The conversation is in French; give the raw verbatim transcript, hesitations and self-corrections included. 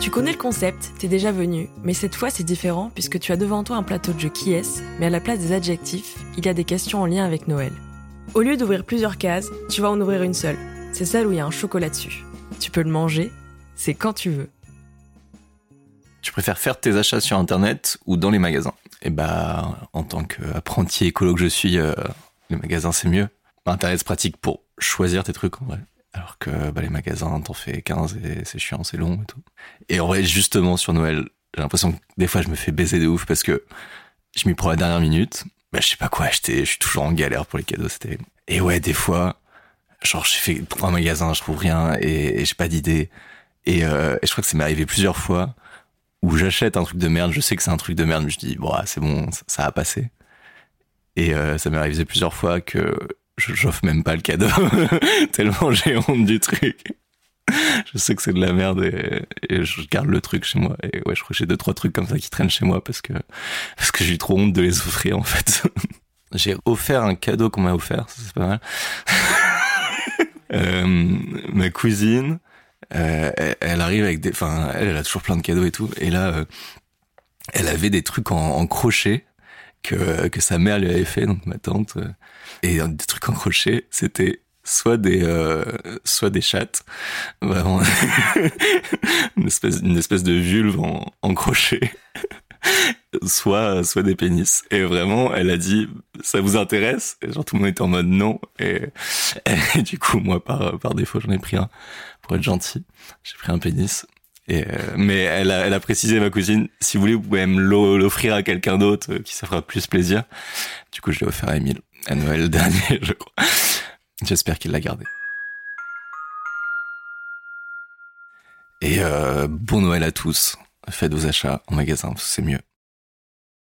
Tu connais le concept, t'es déjà venu, mais cette fois c'est différent puisque tu as devant toi un plateau de jeu qui est, mais à la place des adjectifs, il y a des questions en lien avec Noël. Au lieu d'ouvrir plusieurs cases, tu vas en ouvrir une seule. C'est celle où il y a un chocolat dessus. Tu peux le manger, c'est quand tu veux. Tu préfères faire tes achats sur Internet ou dans les magasins? Et bah, en tant qu'apprenti écolo que je suis, euh, les magasins c'est mieux. Internet c'est pratique pour choisir tes trucs en vrai. Alors que bah, les magasins, t'en fais quinze et c'est chiant, c'est long et tout. Et en vrai, justement, sur Noël, j'ai l'impression que des fois, je me fais baiser de ouf parce que je m'y prends à la dernière minute. Bah, je sais pas quoi acheter, je suis toujours en galère pour les cadeaux, c'était... Et ouais, des fois, genre, j'ai fait trois magasins, je trouve rien et, et j'ai pas d'idée. Et, euh, et je crois que ça m'est arrivé plusieurs fois où j'achète un truc de merde, je sais que c'est un truc de merde, mais je dis, bon, c'est bon, ça, ça a passé. Et euh, ça m'est arrivé plusieurs fois que... j'offre même pas le cadeau, tellement j'ai honte du truc. Je sais que c'est de la merde et, et je garde le truc chez moi. Et ouais, je crois que j'ai deux, trois trucs comme ça qui traînent chez moi parce que, parce que j'ai trop honte de les offrir, en fait. J'ai offert un cadeau qu'on m'a offert, ça c'est pas mal. euh, ma cousine, euh, elle, elle arrive avec des, enfin, elle, elle a toujours plein de cadeaux et tout. Et là, euh, elle avait des trucs en, en crochet. Que, que sa mère lui avait fait, donc ma tante. Euh, et des trucs en crochet, c'était soit des, euh, soit des chattes, vraiment, une espèce, une espèce de vulve en, en crochet, soit, soit des pénis. Et vraiment, elle a dit, ça vous intéresse? Et genre, tout le monde était en mode non. Et, et du coup, moi, par, par défaut, j'en ai pris un, pour être gentil. J'ai pris un pénis. Et euh, mais elle a, elle a précisé, ma cousine, si vous voulez, vous pouvez me l'offrir à quelqu'un d'autre qui ça fera plus plaisir. Du coup, je l'ai offert à Émile, à Noël dernier, je crois. J'espère qu'il l'a gardé. Et euh, bon Noël à tous. Faites vos achats en magasin, parce que c'est mieux.